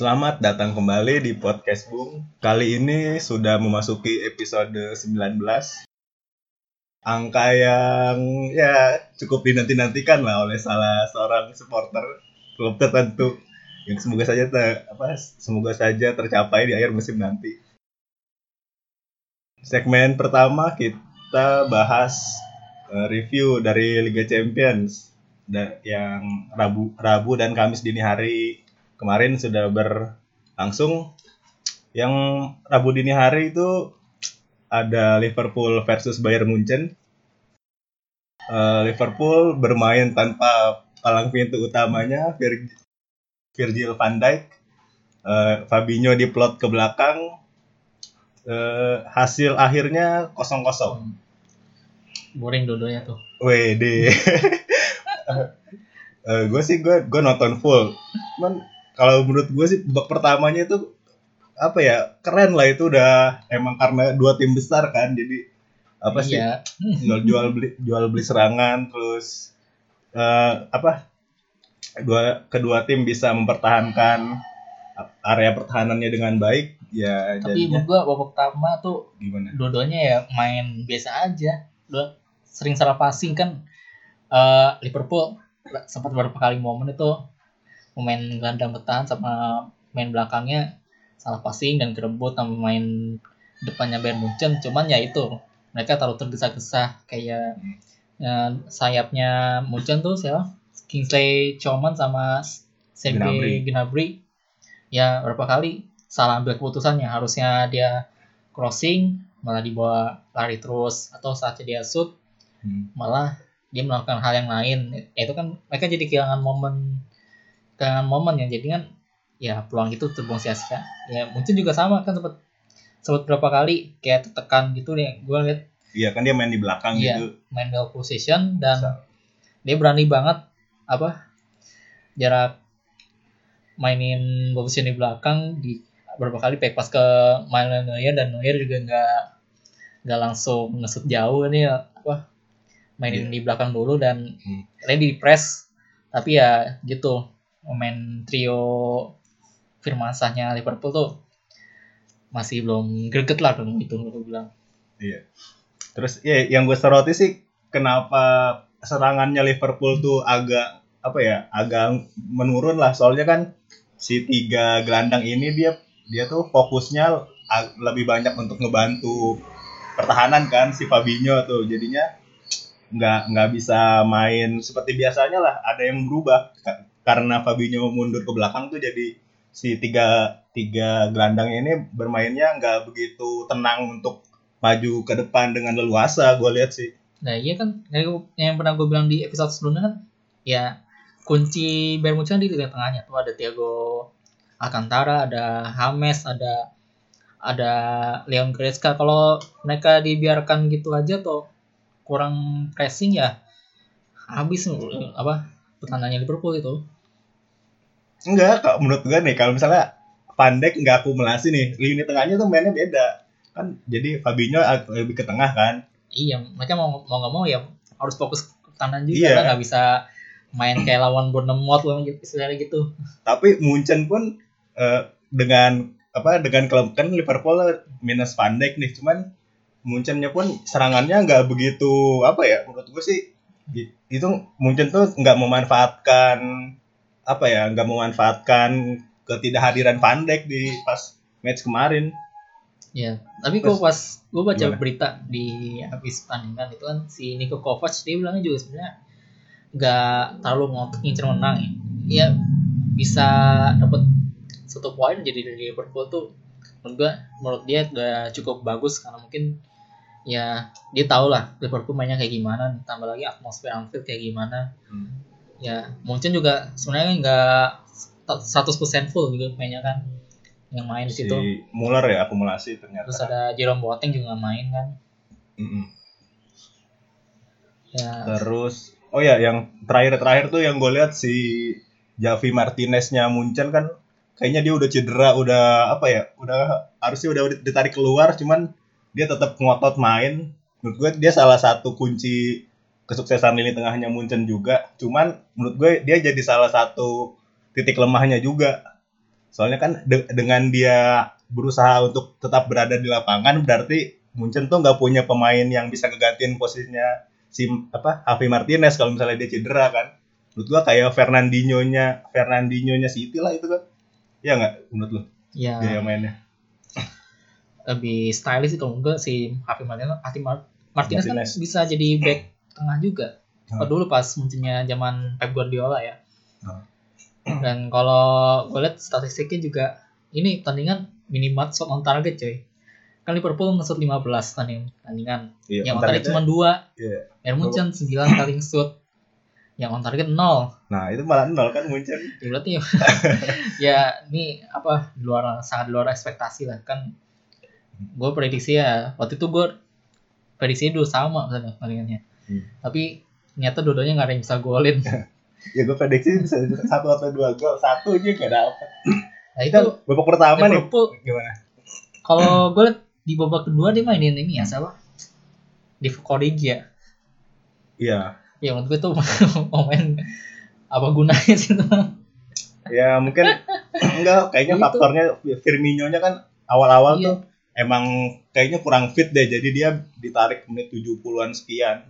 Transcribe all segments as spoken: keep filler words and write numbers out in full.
Selamat datang kembali di Podcast Bung. Kali ini sudah memasuki episode sembilan belas. Angka yang ya cukup dinanti-nantikan lah oleh salah seorang supporter klub tertentu. Yang semoga saja ter, apa semoga saja tercapai di akhir musim nanti. Segmen pertama kita bahas uh, review dari Liga Champions da- yang Rabu Rabu dan Kamis dini hari. Kemarin sudah berlangsung. Yang Rabu dini hari itu ada Liverpool versus Bayern München. Uh, Liverpool bermain tanpa palang pintu utamanya Vir- Virgil van Dijk. Uh, Fabinho diplot ke belakang. Uh, hasil akhirnya kosong kosong. Boring dua-duanya tuh. Wede. uh, gue sih gue gue nonton full. Cuman kalau menurut gue sih babak pertamanya itu apa ya, keren lah, itu udah emang karena dua tim besar kan, jadi apa sih iya. jual beli jual beli serangan terus uh, apa dua kedua tim bisa mempertahankan area pertahanannya dengan baik ya. Tapi menurut gue babak pertama tuh gimana? Dua-duanya ya main biasa aja, dua sering salah passing kan. uh, Liverpool sempat beberapa kali momen itu pemain gelandang bertahan sama main belakangnya salah passing dan kerebut sama main depannya Bayern München. Cuman ya itu, mereka terlalu tergesa-gesa. Kayak uh, sayapnya München tuh siapa? Kingsley Coman sama Serge Gnabry. Ya berapa kali salah ambil keputusannya. Harusnya dia crossing, malah dibawa lari terus. Atau saatnya dia shoot, hmm. malah dia melakukan hal yang lain. Itu kan mereka jadi kehilangan momen dengan momen yang jadi kan ya peluang itu terbuang sia-sia. Ya mungkin juga sama kan, sempat sempat berapa kali kayak tertekan gitu nih gue lihat. Iya kan, dia main di belakang ya, gitu. Main ball position dan so. Dia berani banget apa jarak mainin ball position di belakang, di berapa kali back pass ke Manuel Neuer dan Neuer juga nggak nggak langsung ngesut jauh ini apa mainin yeah. di belakang dulu dan hmm. ready di press. Tapi ya gitu, pemain trio Firmansahnya Liverpool tuh masih belum greget lah dong itu menurut gue bilang. Iya. Terus ya yang gue soroti sih kenapa serangannya Liverpool tuh agak apa ya, agak menurun lah, soalnya kan si tiga gelandang ini dia dia tuh fokusnya ag- lebih banyak untuk ngebantu pertahanan kan, si Fabinho tuh jadinya nggak nggak bisa main seperti biasanya lah, ada yang berubah. Karena Fabinho mundur ke belakang tuh jadi si tiga tiga gelandang ini bermainnya nggak begitu tenang untuk maju ke depan dengan leluasa, gue lihat sih. Nah iya kan, yang pernah gue bilang di episode sebelumnya kan, ya kunci Bayern Munchen di tengah tengahnya tuh ada Thiago Alcantara, ada James, ada ada Leon Goretzka. Kalau mereka dibiarkan gitu aja tuh kurang pressing ya habis apa? Pertanyaannya Liverpool itu enggak, kalau menurut gue nih, kalau misalnya Van Dijk nggak akumulasi nih, lini tengahnya tuh mainnya beda kan, jadi Fabinho lebih ke tengah kan. Iya, mereka mau mau nggak mau ya harus fokus ke pertahanan juga. Iya. Lah nggak bisa main kayak lawan Bournemouth loh misalnya gitu. Tapi München pun eh, dengan apa dengan klub kan Liverpool minus Van Dijk nih, cuman Münchennya pun serangannya nggak begitu apa ya, menurut gue sih itu mungkin tuh nggak memanfaatkan apa ya nggak memanfaatkan ketidakhadiran Van Dijk di pas match kemarin. Ya, tapi gue pas gue baca gimana? Berita di habis pertandingan itu kan si Niko Kovac dia bilangnya juga sebenarnya nggak terlalu ngotot ngincer menang ya. Dia bisa dapat satu poin jadi dari Liverpool tuh menurut gue menurut dia udah cukup bagus karena mungkin ya dia tahu lah Liverpool mainnya kayak gimana, tambah lagi atmosfer Anfield kayak gimana. hmm. Ya München juga sebenarnya nggak seratus persen full juga mainnya kan, yang main di situ. Si Muller ya akumulasi ternyata. Terus ada Jerome Boateng juga main kan. Mm-hmm. Ya. Terus oh ya yang terakhir-terakhir tuh yang gue lihat si Javi Martinez-nya Munchen kan kayaknya dia udah cedera, udah apa ya, udah harusnya udah ditarik keluar cuman dia tetap ngotot main. Menurut gue dia salah satu kunci kesuksesan lini tengahnya Munchen juga. Cuman menurut gue dia jadi salah satu titik lemahnya juga. Soalnya kan de- dengan dia berusaha untuk tetap berada di lapangan berarti Munchen tuh nggak punya pemain yang bisa ngegantiin posisinya si apa Javi Martinez kalau misalnya dia cedera kan. Menurut gua kayak Fernandinho-nya Fernandinho-nya City lah itu kan. Iya nggak menurut lu? Iya. Dia yang mainnya lebih stylish sih kalau enggak si Javi Martinez. Javi Martinez kan bisa jadi back tengah juga. Kalau dulu pas munculnya zaman Pep Guardiola ya. Hmm. Dan kalau gue lihat statistiknya juga ini tandingan minimal shot on target coy. Kan Liverpool nge-shoot lima belas tanding, tandingan. Iya, yang on target cuma dua. Iya. Bayern München sembilan kali nge-shoot. Yang on target nol. Nah, itu malah nol kan München. Ya berarti ya. Ya, ini apa? Di luar sangat luar ekspektasi lah kan. Gue prediksi ya, waktu itu gue prediksi dulu sama misalnya palingannya. Hmm. Tapi ternyata dua-duanya gak ada yang bisa golin. Ya gue prediksi bisa satu atau dua gol, satu aja gak dapet. Nah itu babak pertama nih gimana? Kalau gue liat di babak kedua dia mainin ini ya siapa? Di Koregia. Iya. Ya menurut gue tuh momen apa gunanya sih itu? Ya mungkin enggak, kayaknya gitu. Faktornya Firmino-nya kan awal-awal iya. Tuh emang kayaknya kurang fit deh, jadi dia ditarik menit tujuh puluhan sekian.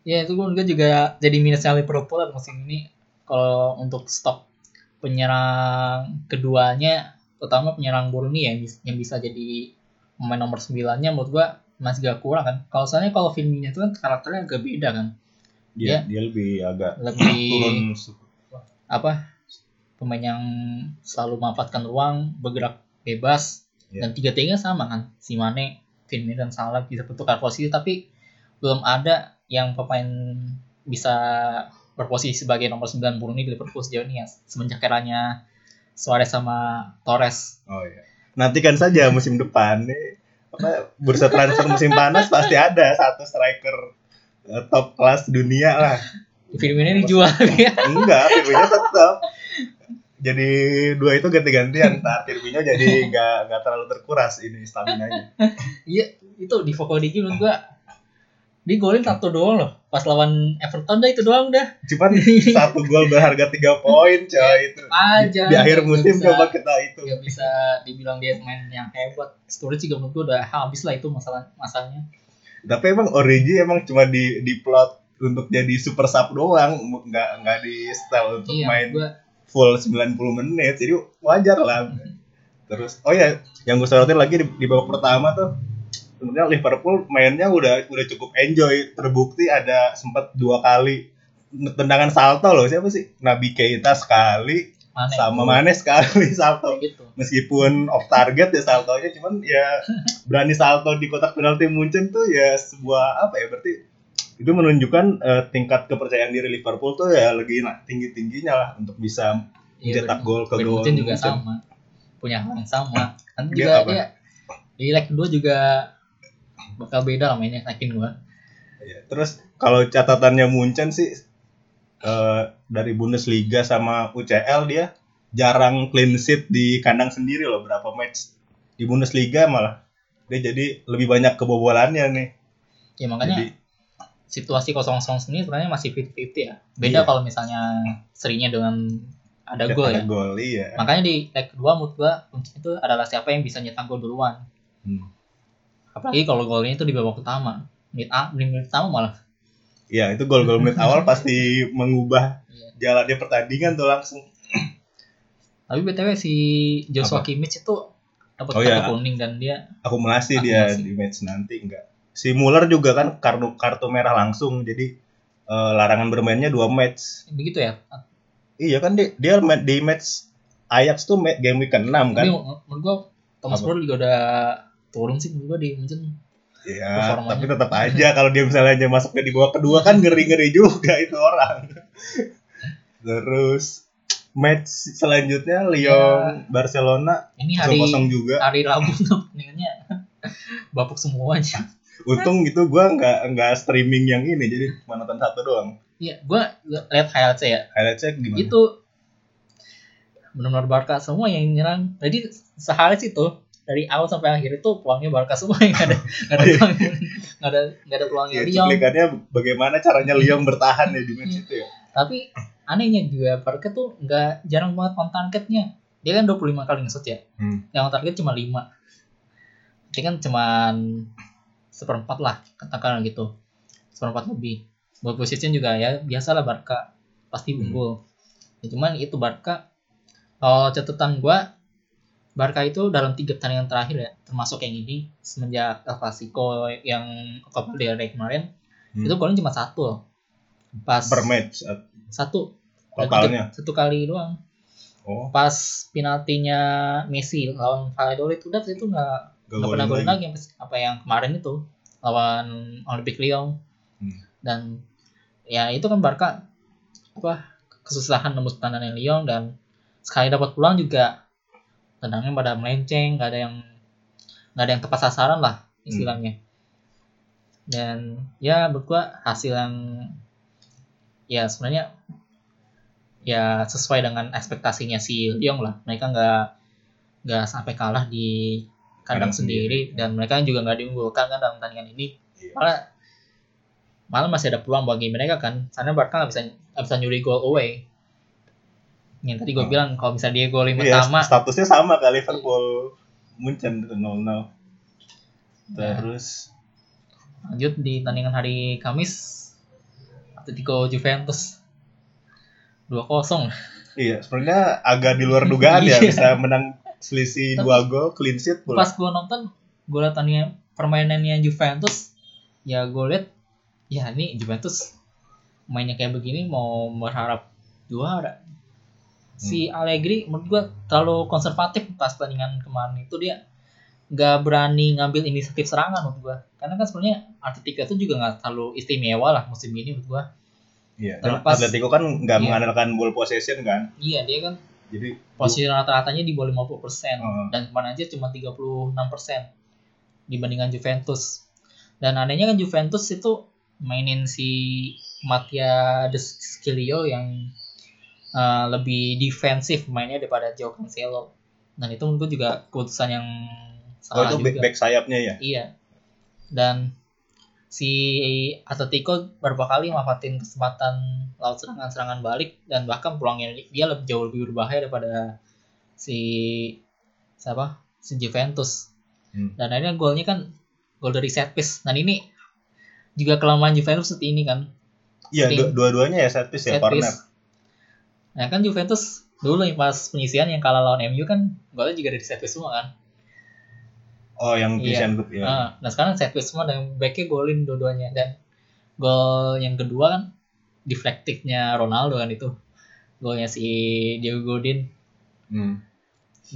Ya itu gue juga jadi minusnya Liverpool musim ini kalau untuk stok penyerang keduanya, terutama penyerang Burni ya yang bisa jadi pemain nomor sembilan-nya menurut gue masih gak kurang kan. Kalau soalnya kalau Firmino itu kan karakternya agak beda kan. Dia, ya, dia lebih agak lebih turun apa pemain yang selalu memanfaatkan ruang, bergerak bebas. Yeah. Dan tiga-tiganya sama kan, si Mane, Firmino dan Salah bisa bertukar posisi tapi belum ada yang pemain bisa berposisi sebagai nomor sembilan murni di Liverpool sejauh ini ya, semenjak eranya Suarez sama Torres. Oh iya. Nantikan saja musim depan nih apa bursa transfer musim panas pasti ada satu striker top kelas dunia lah. Firmino ini dijual ya? Enggak, Firmino tetap. Jadi dua itu ganti-gantian, ntar Firmino jadi nggak nggak terlalu terkuras ini stamina-nya. Iya, itu di Fokodiki menurut gua dia golin satu doang loh, pas lawan Everton dah itu doang dah. Cuman satu gol berharga tiga poin coy itu. Aja. Di, di akhir musim coba kita itu. Gak bisa dibilang dia pemain yang hebat. Sturridge juga menurut gua udah habis lah itu masalah masalahnya. Tapi emang Origi emang cuma di di plot untuk jadi super sub doang, nggak nggak di style untuk iya, main. Gua, full sembilan puluh menit, jadi wajar lah. Terus, oh ya, yang gue sorotin lagi di, di babak pertama tuh, sebenarnya Liverpool mainnya udah udah cukup enjoy. Terbukti ada sempat dua kali tendangan salto loh, siapa sih? Nabi Keita sekali, Mane. Sama Mane sekali salto. Gitu. Meskipun off target ya saltonya, cuman ya berani salto di kotak penalti Munchen tuh ya sebuah apa ya? Berarti itu menunjukkan uh, tingkat kepercayaan diri Liverpool tuh ya lagi nah, tinggi-tingginya lah untuk bisa mencetak iya, gol ke gol. Mungkin juga Munchen. Sama. Punya hal yang sama. Nanti dia juga apa? Dia di leg kedua juga bakal beda lah mainnya yakin gua. Ya, terus kalau catatannya Munchen sih uh, dari Bundesliga sama U C L dia jarang clean sheet di kandang sendiri loh berapa match. Di Bundesliga malah dia jadi lebih banyak kebobolannya nih. Ya makanya jadi, situasi kosong-kosong sini sebenarnya masih fifty-fifty ya. Beda iya. Kalau misalnya serinya dengan ada gol ya. Goal, iya. Makanya di leg kedua menurut gue kuncinya itu adalah siapa yang bisa nyetak gol duluan. Hmm. Apalagi kalau golnya itu di babak utama. Menit A, menit pertama malah. Iya, itu gol-gol menit awal pasti mengubah jalannya pertandingan tuh langsung. Tapi B T W si Joshua apa? Kimmich itu dapat oh, kartu iya. kuning dan dia akumulasi, akumulasi dia di match nanti enggak. Si Muller juga kan kartu kartu merah langsung, jadi uh, larangan bermainnya dua match. Begitu ya? Iya kan dia, dia di match Ajax tuh game week keenam kan. Tapi menurut gua Thomas Müller juga udah turun sih menurut gua di Munchen. Iya, tapi tetap aja kalau dia misalnya aja masuk ke di bawah kedua kan ngeri-ngeri juga itu orang. Terus match selanjutnya Lyon ya, Barcelona ini hari kosong juga. Hari Rabu tuh pertandingannya bapuk semuanya. Untung gitu gue nggak nggak streaming yang ini, jadi cuma nonton satu doang. Iya, gue lihat highlight-nya ya. Highlight-nya gimana? Itu benar-benar Barca semua yang nyerang. Jadi sehari sih tuh dari awal sampai akhir itu peluangnya Barca semua, yang nggak ada nggak ada peluang nggak ada nggak ada peluangnya ya, Lyon. Cuplikannya bagaimana caranya Lyon bertahan ya di match itu ya. Tapi anehnya juga Barca tuh nggak jarang banget on targetnya. Dia kan dua puluh lima kali nge-shoot ya. Hmm. Yang on target cuma lima. Dia kan cuman seperempat lah katakan gitu. Seperempat lebih. Buat posisinya juga ya biasalah Barca pasti unggul. Hmm. Ya, cuman itu Barca, kalau catatan gua Barca itu dalam tiga pertandingan terakhir ya, termasuk yang ini semenjak El Clasico yang Copa del Rey kemarin, hmm. itu golnya cuma satu. Pas per match satu totalnya satu kali doang. Oh. Pas penaltinya Messi lawan Valladolid udah itu nggak nggak pernah golin lagi apa yang kemarin itu lawan Olympique Lyon. Hmm. Dan ya itu kan Barca apa kesusahan nembus tendangan Lyon, dan sekali dapat pulang juga tendangannya pada melenceng, nggak ada yang nggak ada yang tepat sasaran lah istilahnya. Hmm. Dan ya menurut gua hasil yang ya sebenarnya ya sesuai dengan ekspektasinya si Lyon lah. Mereka nggak nggak sampai kalah di kandang sendiri, sendiri dan mereka juga nggak diunggulkan kan dalam pertandingan ini. Yeah. Malah malah masih ada peluang bagi mereka kan. Karena Barca nggak bisa nggak bisa nyuri gol away. Yang tadi gue oh. bilang kalau misalnya dia gol lima yeah, sama statusnya sama kayak Liverpool Munchen nol nol. Terus nah, lanjut di pertandingan hari Kamis Atletico Juventus dua kosong. Iya, sebenarnya agak di luar dugaan ya bisa menang selisih dua gol, clean sheet pula. Pas gue nonton, gue liat permainannya Juventus, ya gue liat, ya ini Juventus mainnya kayak begini mau berharap juara. Si hmm. Allegri menurut gue terlalu konservatif pas pertandingan kemarin itu, dia nggak berani ngambil inisiatif serangan menurut gue, karena kan sebenarnya Atletico itu juga nggak terlalu istimewa lah musim ini menurut gue. Iya. Terlepas Atletico kan nggak iya. mengandalkan ball possession kan? Iya dia kan. Jadi posisi rata-ratanya di bawah lima puluh persen uh. dan kemarin aja cuma tiga puluh enam persen dibandingkan Juventus. Dan anehnya kan Juventus itu mainin si Mattia De Sciglio yang uh, lebih defensif mainnya daripada Joao Cancelo. Dan itu menurut gue juga keputusan yang salah. Oh itu juga. Back sayapnya ya? Iya. Dan si Atletico beberapa kali manfaatin kesempatan laut serangan-serangan balik, dan bahkan peluangnya dia lebih jauh lebih berbahaya daripada si siapa? Si Juventus. Hmm. Dan akhirnya golnya kan gol dari set piece. Dan ini juga kelemahan Juventus seperti ini kan. Iya, dua-duanya ya set piece ya, corner. Nah, kan Juventus dulu yang pas penyisian yang kalah lawan M U kan golnya juga dari set piece semua kan. Oh yang Vision Group ya. Nah, nah sekarang setpiece semua dan backnya golin dua-duanya, dan gol yang kedua kan deflektifnya Ronaldo kan itu golnya si Diego Godin. Hmm.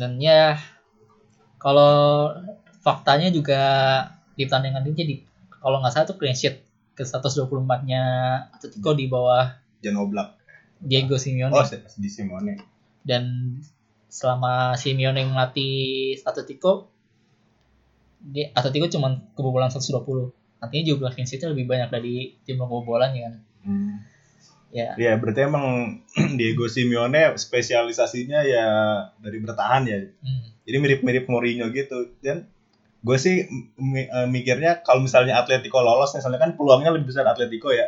Dan ya kalau faktanya juga di pertandingan ini jadi kalau nggak salah tuh clean sheet ke seratus dua puluh empat-nya Atletico di bawah Jan Oblak. Diego Simeone. Oh di Simeone. Dan selama Simeone melatih Atletico dia Atletico cuma kebobolan seratus dua puluh. Artinya jumlah clean sheet-nya lebih banyak dari jumlah kebobolannya kan. Hmm. Ya. Ya, berarti emang Diego Simeone spesialisasinya ya dari bertahan ya. Hmm. Jadi mirip-mirip Mourinho gitu. Dan gue sih mikirnya kalau misalnya Atletico lolos, misalnya kan peluangnya lebih besar Atletico ya.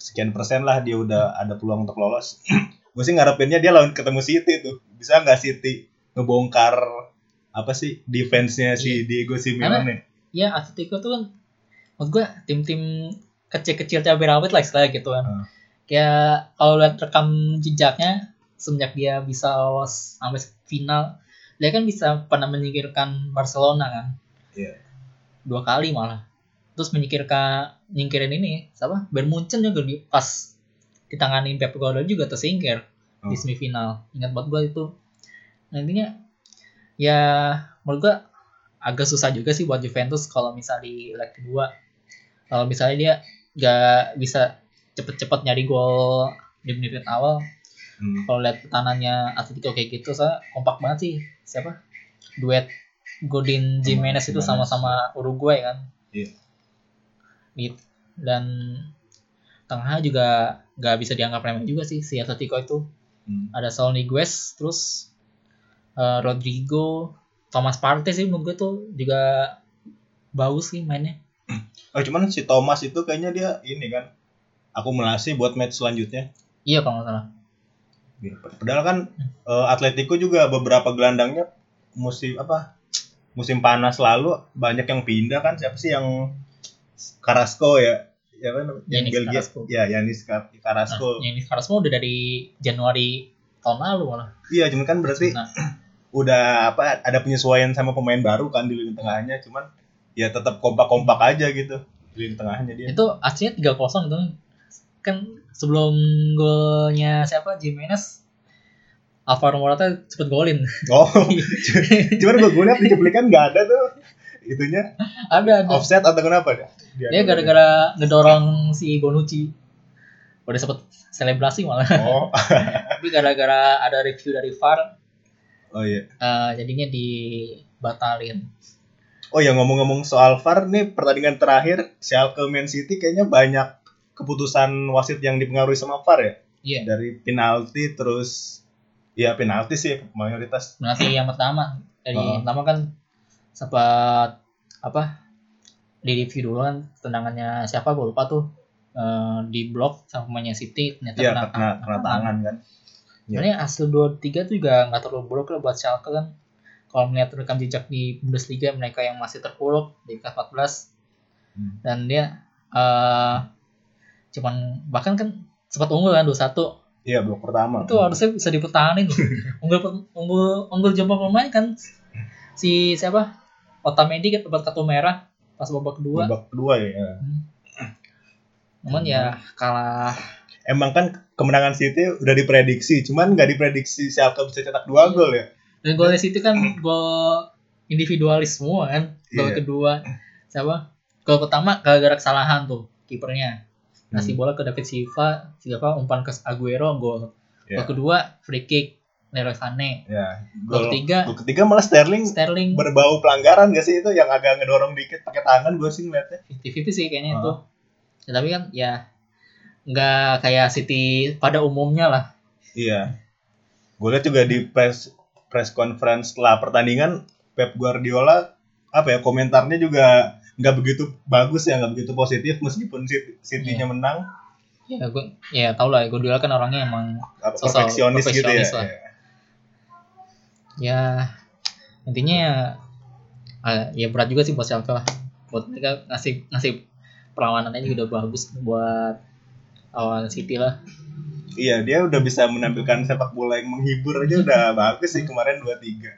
Sekian persen lah dia udah ada peluang untuk lolos. Gue sih ngarepinnya dia lawan ketemu City tuh. Bisa enggak City ngebongkar apa sih defense-nya si iya. Diego Simeone? Ya Atletico tuh kan menurut gue tim-tim kecil-kecil cabai rawit lah istilahnya gitu kan. Hmm. Kayak kalau lihat rekam jejaknya semenjak dia bisa lolos sampai final, dia kan bisa pernah menyingkirkan Barcelona kan. Iya. Yeah. Dua kali malah. Terus menyingkirkan nyingkirin ini siapa? Bayern München juga di pas ditanganin Pep Guardiola juga tersingkir hmm. di semifinal. Ingat banget gue itu. Nantinya ya menurut gue agak susah juga sih buat Juventus kalau misalnya di leg kedua, kalau misalnya dia gak bisa cepet-cepet nyari gol di menit awal. Hmm. Kalau lihat pertahanannya Atletico kayak gitu, saya kompak banget sih. Siapa? Duet Godin Giménez itu sama-sama Uruguay kan. Iya. Gitu. Dan tengah juga nggak bisa dianggap remeh juga sih si Atletico itu. Hmm. Ada Saul Niguez, terus uh, Rodrigo, Thomas Partey sih menurut gue tuh juga bagus sih mainnya. Oh cuman si Thomas itu kayaknya dia ini kan akumulasi buat match selanjutnya. Iya kalau nggak salah. Ya, padahal kan uh, Atletico juga beberapa gelandangnya musim apa musim panas lalu banyak yang pindah kan. Siapa sih yang Carrasco ya? Ya kan? Yanis yang Carrasco. Ya Yanis Carrasco. Nah, Yanis Carrasco udah dari Januari tahun lalu malah. Iya cuman kan berarti nah. udah apa ada penyesuaian sama pemain baru kan di lini tengahnya cuman. Ya tetap kompak-kompak aja gitu di tengahnya dia. Itu aslinya tiga kosong itu kan sebelum golnya siapa Giménez Alvaro Morata cepet golin. Oh. Cuman gue lihat di cuplikan enggak ada tuh itunya. Ada, ada. Offset atau kenapa dia? Dia, dia gara-gara ngedorong si Bonucci. Udah sempet selebrasi malah. Oh. Tapi gara-gara ada review dari V A R. Oh iya. Uh, jadinya dibatalin. Oh ya ngomong-ngomong soal V A R nih pertandingan terakhir Schalke Man City kayaknya banyak keputusan wasit yang dipengaruhi sama V A R ya. Iya. Yeah. Dari penalti terus ya penalti sih mayoritas. Penalti yang pertama. Dari oh. yang pertama kan sempat apa? Di review dulu kan tendangannya siapa gue lupa tuh e, di blok sama pemainnya City ternyata yeah, kena, kena, kena tangan kan. Sebenarnya yeah. hasil dua tiga tuh juga enggak terlalu buruk lah buat Schalke kan. Kalau melihat rekam jejak di Bundesliga mereka yang masih terpuruk di kelas empat belas hmm. dan dia uh, cuman bahkan kan sempat unggul kan dua satu iya blok pertama itu kan. Harusnya bisa dipertahankan unggul unggul unggul jumlah pemain kan si siapa Otamendi kan dapat kartu merah pas babak kedua babak kedua ya cuman hmm. ya kalah emang kan kemenangan City udah diprediksi cuman nggak diprediksi siapa bisa cetak dua hmm. gol ya. Dan golnya City kan gol individualis semua kan. Gol yeah. kedua siapa? Gol pertama gara-gara kesalahan tuh kipernya. Ngasih hmm. bola ke David Silva, Silva umpan ke Aguero gol. Yeah. Gol kedua free kick Leroy Sané. Yeah. Gol ketiga. Gol ketiga malah Sterling. Sterling berbau pelanggaran enggak sih itu yang agak ngedorong dikit pakai tangan gue sih ngeliatnya. fifty-fifty sih kayaknya oh. itu. Ya, tapi kan ya enggak kayak City pada umumnya lah. Iya. Yeah. Gue lihat juga di press press conference setelah pertandingan Pep Guardiola apa ya komentarnya juga nggak begitu bagus ya nggak begitu positif meskipun City-nya yeah. menang. Ya gue ya tau lah Guardiola kan orangnya emang apa, sosok perfeksionis, perfeksionis gitu ya. Ya. Ya intinya ya, ya berat juga sih buat Schalke lah. Buat mereka ngasih ngasih perlawanannya juga udah bagus buat awal City lah. Iya dia udah bisa menampilkan sepak bola yang menghibur aja udah bagus sih kemarin dua tiga.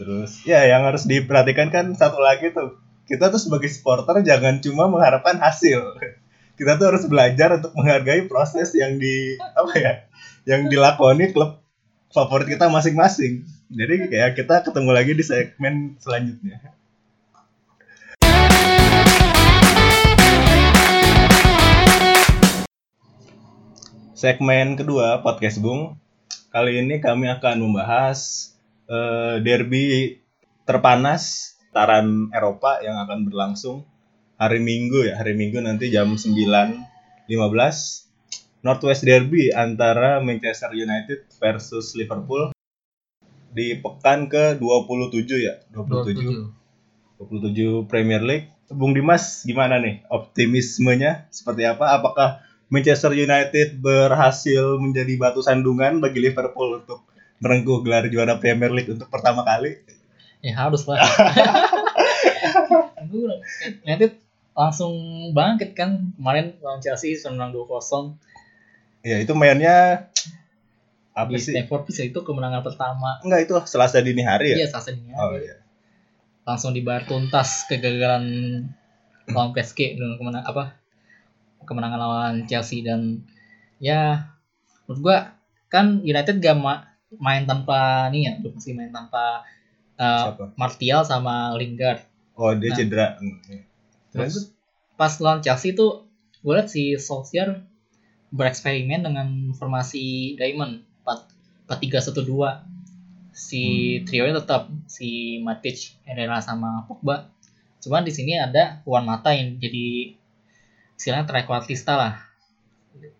Terus ya yang harus diperhatikan kan satu lagi tuh kita tuh sebagai supporter jangan cuma mengharapkan hasil. Kita tuh harus belajar untuk menghargai proses yang di apa ya yang dilakoni klub favorit kita masing-masing. Jadi kayak kita ketemu lagi di segmen selanjutnya. Segmen kedua podcast Bung. Kali ini kami akan membahas uh, derby terpanas taran Eropa yang akan berlangsung hari Minggu ya. Hari Minggu nanti jam sembilan lima belas Northwest Derby antara Manchester United versus Liverpool di pekan ke dua puluh tujuh ya. dua puluh tujuh. dua puluh tujuh Premier League. Bung Dimas gimana nih optimismenya seperti apa? Apakah Manchester United berhasil menjadi batu sandungan bagi Liverpool untuk merengkuh gelar juara Premier League untuk pertama kali. Ya harus lah. United langsung bangkit kan kemarin lawan Chelsea menang dua kosong. Ya itu mainnya apa di sih? Stamford Bridge itu kemenangan pertama. Enggak itu Selasa dini hari ya? Iya Selasa dini hari. Oh iya. Langsung dibayar tuntas kegagalan lawan P S G dengan kemenangan apa? Kemenangan lawan Chelsea dan ya menurut gua kan United gak ma- main tanpa nih ya masih main tanpa uh, Martial sama Lingard. Oh dia nah, cedera. Terus pas lawan Chelsea tuh gua liat si Solskjaer bereksperimen dengan formasi diamond empat tiga satu dua. Si hmm. trionya tetap si Matic, Herrera sama Pogba. Cuman di sini ada Juan Mata yang jadi istilahnya trequartista lah.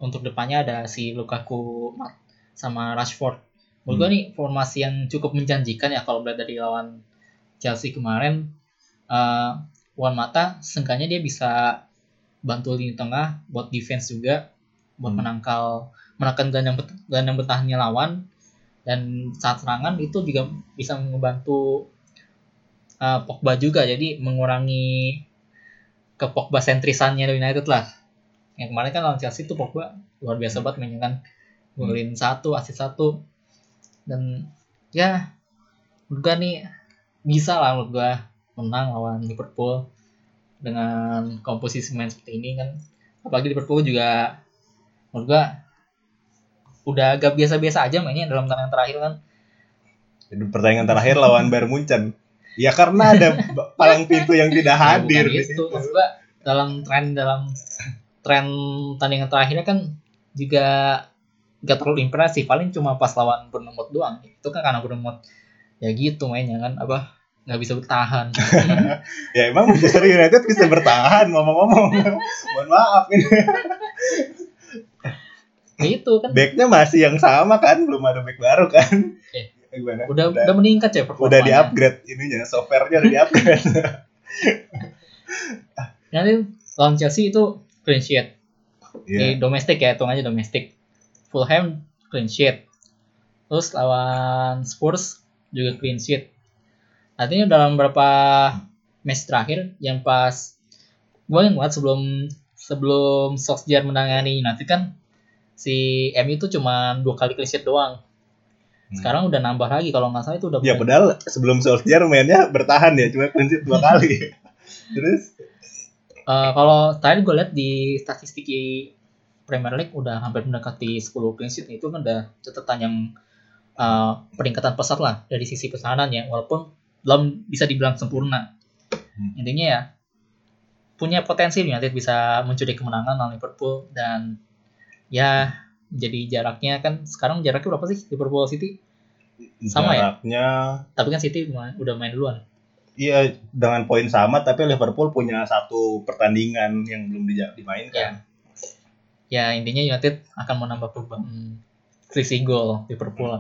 Untuk depannya ada si Lukaku sama Rashford. Menurut gue hmm. nih formasi yang cukup menjanjikan ya kalau melihat dari lawan Chelsea kemarin. Uh, Juan Mata seenggaknya dia bisa bantu lini tengah buat defense juga, buat hmm. menangkal menekan gelandang gelandang bertahannya lawan, dan saat serangan itu juga bisa membantu uh, Pogba juga, jadi mengurangi ke Pogba sentrisannya United lah. Yang kemarin kan lawan Chelsea tuh Pogba luar biasa banget mainnya kan, golin satu, asis satu, dan ya menurut gue nih bisa lah menurut gue menang lawan Liverpool dengan komposisi main seperti ini kan. Apalagi Liverpool juga menurut gue udah agak biasa-biasa aja mainnya dalam pertandingan terakhir kan. Pertandingan terakhir lawan Bayern München ya karena ada palang pintu yang tidak hadir ya, gitu. Maksud gue dalam tren dalam tren tandingan terakhirnya kan juga gak terlalu impresi, paling cuma pas lawan Bournemouth doang. Itu kan karena Bournemouth ya gitu mainnya kan, apa nggak bisa bertahan. Ya emang Manchester United bisa bertahan, ngomong-ngomong mohon maaf ini. Itu kan backnya masih yang sama kan, belum ada back baru kan. Okay. Gimana? Udah, udah udah meningkat ya performanya. Udah di upgrade ininya, softwarenya udah di upgrade. Nanti lawan Chelsea itu clean sheet. Yeah. Di domestik ya, hitung aja domestik. Fulham clean sheet. Terus lawan Spurs juga clean sheet. Artinya dalam beberapa match terakhir yang pas gue ingat sebelum sebelum Solskjaer menangani nanti kan si M U itu cuma dua kali clean sheet doang. Sekarang hmm. udah nambah lagi kalau nggak salah itu udah. Ya punya. Padahal sebelum Solskjaer mainnya bertahan ya, cuma clean sheet dua kali. Terus Uh, kalau tadi gue lihat di statistik Premier League udah hampir mendekati sepuluh clean sheet, itu kan udah catatan yang uh, peringkatan pesat lah dari sisi pertahanan ya, walaupun belum bisa dibilang sempurna. Hmm. Intinya ya punya potensi United bisa mencuri kemenangan lawan Liverpool, dan ya jadi jaraknya kan sekarang jaraknya berapa sih Liverpool City? Sama jaraknya... ya. Tapi kan City udah main duluan. Iya, dengan poin sama, tapi Liverpool punya satu pertandingan yang belum dimainkan. Ya, ya intinya United akan menambah peluang selisih gol Liverpool.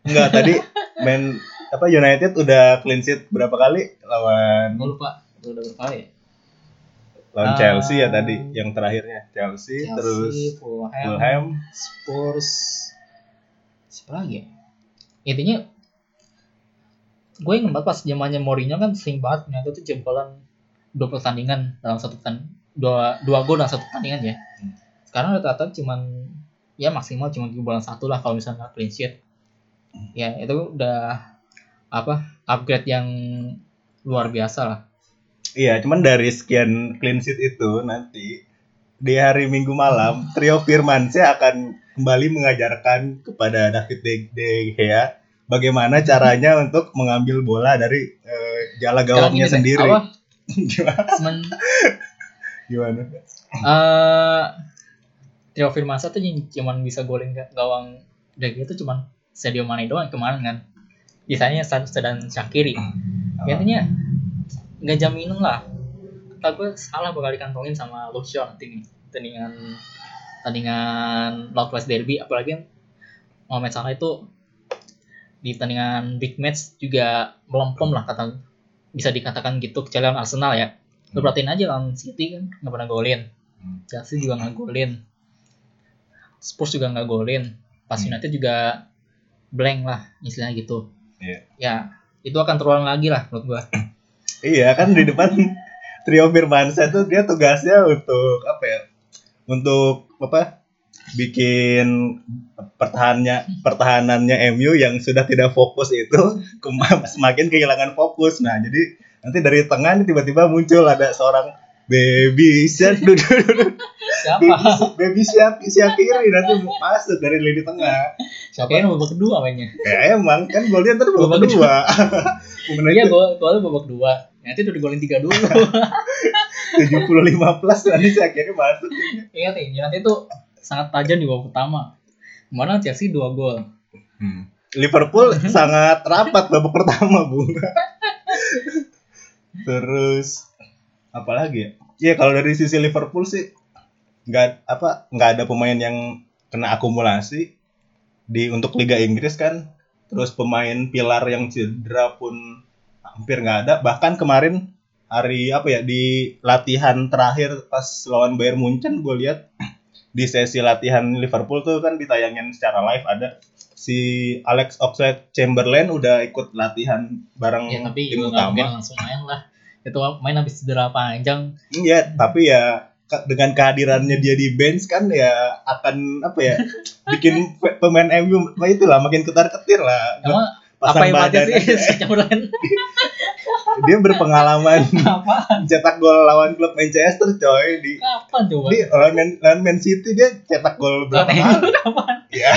Enggak, tadi main apa United udah clean sheet berapa kali lawan? Gue lupa, udah berapa kali? Lawan uh, Chelsea ya tadi, yang terakhirnya Chelsea, Chelsea terus Fulham, Fulham, Spurs, siapa lagi? Intinya gue ingat banget pas zamannya Mourinho kan sering banget United tuh jebolan dua pertandingan dalam satu pertandingan, dua dua gol dalam satu pertandingan ya. Sekarang rata-rata cuman ya maksimal cuma jebolan satu lah kalau misalnya clean sheet. Ya itu udah apa upgrade yang luar biasa lah. Iya, cuman dari sekian clean sheet itu nanti di hari Minggu malam trio Firmansyah akan kembali mengajarkan kepada David De, De Gea bagaimana caranya untuk mengambil bola dari uh, jala gawangnya sendiri. Apa? Gimana? Semen... Gimana? Uh, Trio Firmansyah tuh cuma bisa golin gawang Daging itu cuma Sadio Mane doang kemarin kan. Biasanya Sancho dan Shaqiri. Intinya oh. Gak jaminan lah. Kata gue salah bakal dikantongin sama Lucian nanti nih. Tandingan tandingan Northwest Derby, apalagi Mohamed Salah itu di tandingan big match juga melempem lah, kata bisa dikatakan gitu, kecuali lawan Arsenal ya. Lu perhatiin aja lawan City kan nggak pernah golin, Chelsea juga nggak golin, Spurs juga nggak golin, pas United juga blank lah istilahnya gitu. Yeah. Ya itu akan terulang lagi lah menurut gua. Iya kan di depan trio Firmansyah tuh dia tugasnya untuk apa ya? Untuk apa? Bikin pertahanannya pertahanannya M U yang sudah tidak fokus itu kema- semakin kehilangan fokus. Nah, jadi nanti dari tengah tiba-tiba muncul ada seorang baby shark. Siapa? Baby shark siapa kiri nanti masuk dari lini tengah. Siapa yang babak kedua mainnya? Ya emang kan golnya ntar babak kedua. Iya, gol golnya babak kedua. Nanti udah digolin tiga dulu. tujuh puluh lima plus nanti akhirnya masuk. Ingat ini nanti tuh sangat tajam di babak pertama. Kemarin Chelsea dua gol. Hmm. Liverpool sangat rapat babak pertama, Bung. Terus apalagi ya? Ya kalau dari sisi Liverpool sih nggak apa nggak ada pemain yang kena akumulasi di untuk Liga Inggris kan. Terus pemain pilar yang cedera pun hampir nggak ada. Bahkan kemarin hari apa ya di latihan terakhir pas lawan Bayern München gue lihat di sesi latihan Liverpool tuh kan ditayangin secara live, ada si Alex Oxlade-Chamberlain udah ikut latihan bareng ya, tapi tim utama. Mungkin langsung main lah. Itu main habis cedera panjang. Iya, tapi ya dengan kehadirannya dia di bench kan ya akan apa ya bikin pemain M U itulah makin ketar-ketir lah. Emang apa yang badan sih Chamberlain? Dia berpengalaman kapan? Cetak gol lawan klub Manchester coy di kapan coba? Di lawan Man, lawan Man City dia cetak gol berapa kali? Kapan? Ya.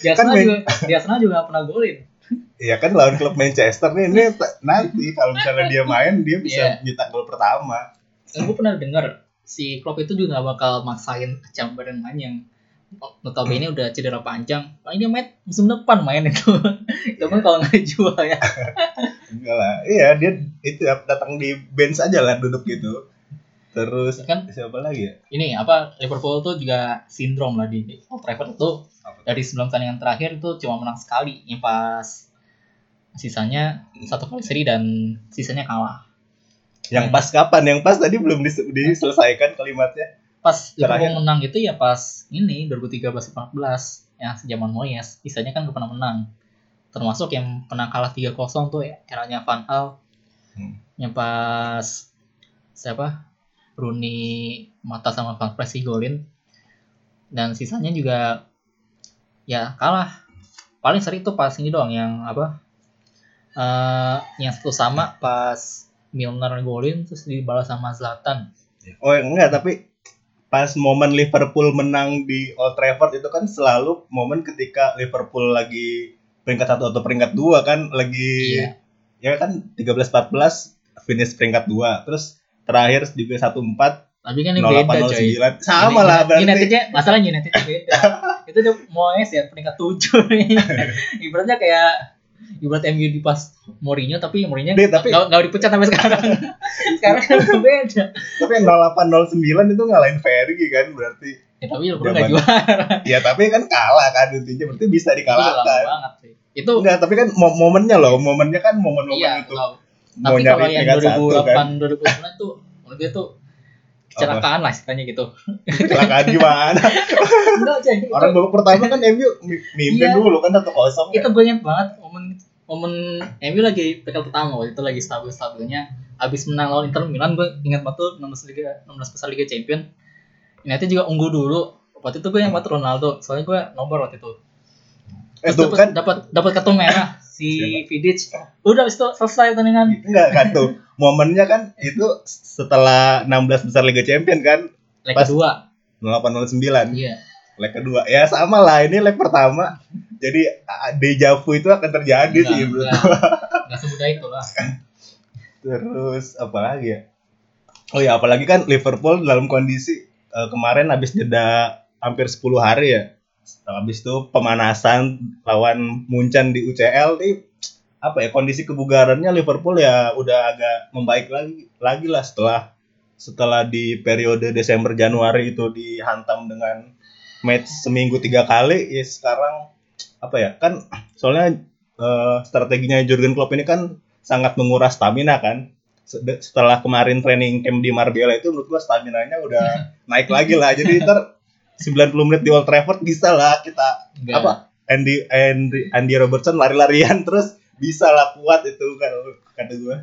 Dia kan juga, dia senang juga pernah golin. Iya kan lawan klub Manchester nih ini nanti kalau misalnya dia main dia bisa yeah. cetak gol pertama. Dan gue pernah dengar si Klopp itu juga gak bakal maksain Chamberlain main yang notabene ini udah cedera panjang. Nah, ini main musim depan main itu. Itu pun kalau nggak dijual ya. Enggak lah. Iya dia itu datang di bench aja lah duduk gitu. Terus kan siapa lagi ya? Ini apa Liverpool tuh juga sindrom lah di Old Trafford tuh. Dari sembilan pertandingan terakhir tuh cuma menang sekali. Yang pas sisanya satu kali seri dan sisanya kalah. Yang pas kapan? Yang pas tadi belum diselesaikan kalimatnya. Pas Liverpool menang itu ya pas ini dua ribu tiga belas empat belas ya zaman Moyes, sisanya kan gak pernah menang. Termasuk yang pernah kalah tiga kosong tuh ya, eranya Van Gaal. Hmm. Yang pas siapa? Rooney, Mata sama Van Persie golin. Dan sisanya juga ya kalah. Paling sering itu pas ini doang yang apa? Uh, yang satu sama pas Milner golin terus dibalas sama Zlatan. Oh, enggak tapi pas momen Liverpool menang di Old Trafford itu kan selalu momen ketika Liverpool lagi peringkat satu atau peringkat dua kan lagi iya. Ya kan tiga belas empat belas finish peringkat dua terus terakhir di satu empat tapi kan ini beda coy sama lah berarti Unitednya masalahnya Unitednya beda itu tuh Moyes ya peringkat tujuh ibaratnya kayak ibarat M U di pas Mourinho tapi Mourinho nggak nggak dipecat sampai sekarang sekarang kan beda tapi yang nol delapan nol sembilan itu ngalahin Fergie kan berarti ya tapi Liverpool nggak juara ya tapi kan kalah kan intinya berarti bisa dikalahkan itu, itu nggak tapi kan momennya loh momennya kan momen-momen iya, itu loh. Mau tapi nyari kalau yang dua ribu delapan dua ribu sembilan tuh menurut itu kecelakaan lah istilahnya gitu. Kecelakaan gimana? Enggak, coy. Orang babak pertama kan M U mimpin iya. dulu kan satu kosong. Itu gue ingat banget momen momen M U lagi peringkat pertama waktu itu lagi stabil-stabilnya. Abis menang lawan Inter Milan gue ingat banget enam belas besar Liga Champion. United juga unggul dulu. Waktu itu gue yang buat Ronaldo, soalnya gue nobar waktu itu. Eh, dapat kan? dapat dapat kartu merah si Vidic. Udah abis itu selesai pertandingan. Enggak kartu. Momennya kan itu setelah enam belas besar Liga Champion kan. Leg kedua. nol delapan nol sembilan. Iya. Leg kedua. Ya sama lah ini leg pertama. Jadi deja vu itu akan terjadi enggak, sih menurut gua. Enggak semudah itu lah. Terus apa lagi ya? Oh ya apalagi kan Liverpool dalam kondisi uh, kemarin habis jeda hampir sepuluh hari ya. Setelah habis itu pemanasan lawan Munchen di U C L nih apa ya kondisi kebugarannya Liverpool ya udah agak membaik lagi lagi lah setelah setelah di periode Desember Januari itu dihantam dengan match seminggu tiga kali ya sekarang apa ya kan soalnya uh, strateginya Jurgen Klopp ini kan sangat menguras stamina kan setelah kemarin training camp di Marbella itu menurut gua staminanya udah naik lagi lah jadi ntar sembilan puluh menit di Old Trafford bisa lah kita Gak. apa Andy Andy Andy Robertson lari-larian terus bisa lah kuat itu kalau kata gue.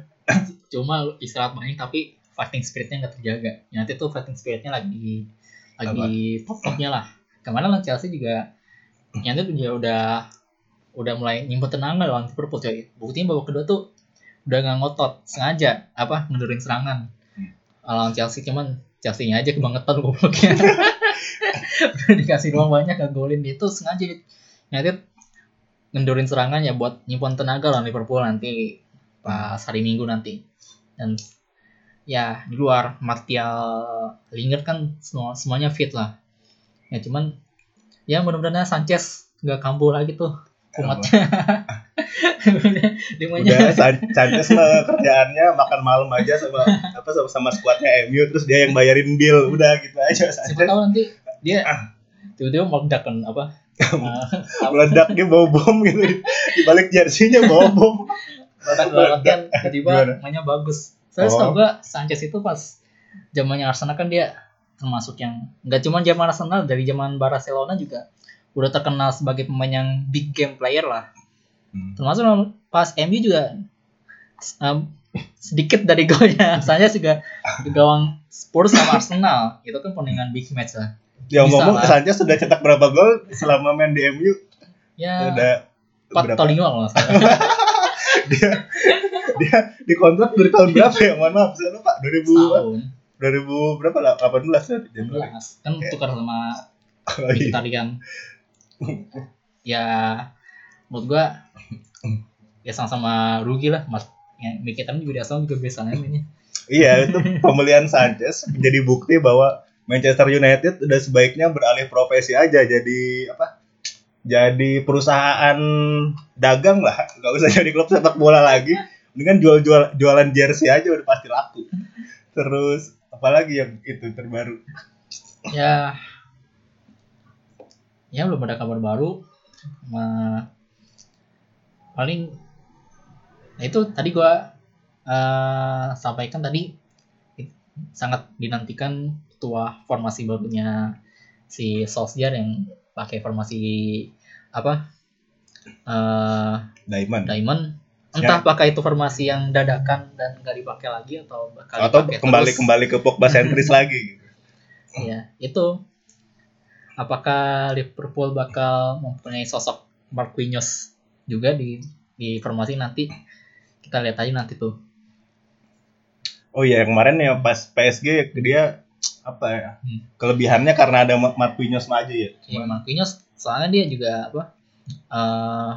Cuma istirahat main tapi fighting spiritnya nggak terjaga. Nanti tuh fighting spiritnya lagi lagi top-topnya lah. Kemana lah Chelsea juga nanti juga udah udah mulai nyimpen tenaga lawan Liverpool coy. Buktinya babak kedua tuh udah nggak ngotot sengaja apa ngedurin serangan lawan Chelsea cuman Chelsea-nya aja kebangetan gobloknya. Udah dikasih ruang banyak nggak golin itu sengaja nanti ngendurin serangan ya buat nyimpan tenaga lawan Liverpool nanti pas hari Minggu nanti. Dan ya di luar Martial Lingard kan semuanya fit lah. Ya cuman ya mudah-mudahan Sanchez nggak kambuh lagi tuh kumatnya. Udah Sanchez mah kerjaannya makan malam aja sama apa sama sama skuadnya M U, terus dia yang bayarin bill, udah gitu aja. Siapa tahu nanti dia tiba-tiba meledak kan apa? Meledaknya bau bom gitu, di balik jersinya bau bom. Bahkan tiba-tiba mainnya bagus. Saya oh. tahu gak Sanchez itu pas zamannya Arsenal kan dia termasuk yang nggak cuma zaman Arsenal, dari zaman Barcelona juga udah terkenal sebagai pemain yang big game player lah. Hmm. Termasuk pas M U juga um, sedikit dari golnya Sanchez juga di gawang Spurs sama Arsenal. Itu kan pertandingan big match lah. Ya ngomong Sanchez sudah cetak berapa gol selama main di M U? Ya empat atau lima kalau nggak salah. Dia dia dikontrak dari tahun berapa ya? Mohon maaf saya lupa. dua ribu berapa lah? delapan belas ya? delapan belas Kan tukar sama Mkhitaryan. Ya menurut gua ya sama-sama rugi lah. Mas Mkhitaryan juga di Arsenal juga biasanya ini. Iya, itu pembelian Sanchez menjadi bukti bahwa Manchester United udah sebaiknya beralih profesi aja jadi apa? Jadi perusahaan dagang lah, nggak usah jadi klub sepak bola lagi. Mendingan jual-jual jualan jersey aja udah pasti laku. Terus apalagi yang itu terbaru? Ya, ya belum ada kabar baru. Nah, paling nah itu tadi gue uh, sampaikan tadi sangat dinantikan ketua formasi barunya si Solskjaer yang pakai formasi apa uh, diamond diamond entah ya. Pakai itu formasi yang dadakan dan nggak dipakai lagi atau bakal atau kembali terus. Kembali ke Pogba sentris lagi. Ya itu apakah Liverpool bakal mempunyai sosok Marquinhos juga di di formasi nanti, kita lihat aja nanti tuh. Oh iya kemarin ya pas P S G dia apa ya hmm. kelebihannya karena ada Marquinhos maju ya. Iya Marquinhos soalnya dia juga apa uh,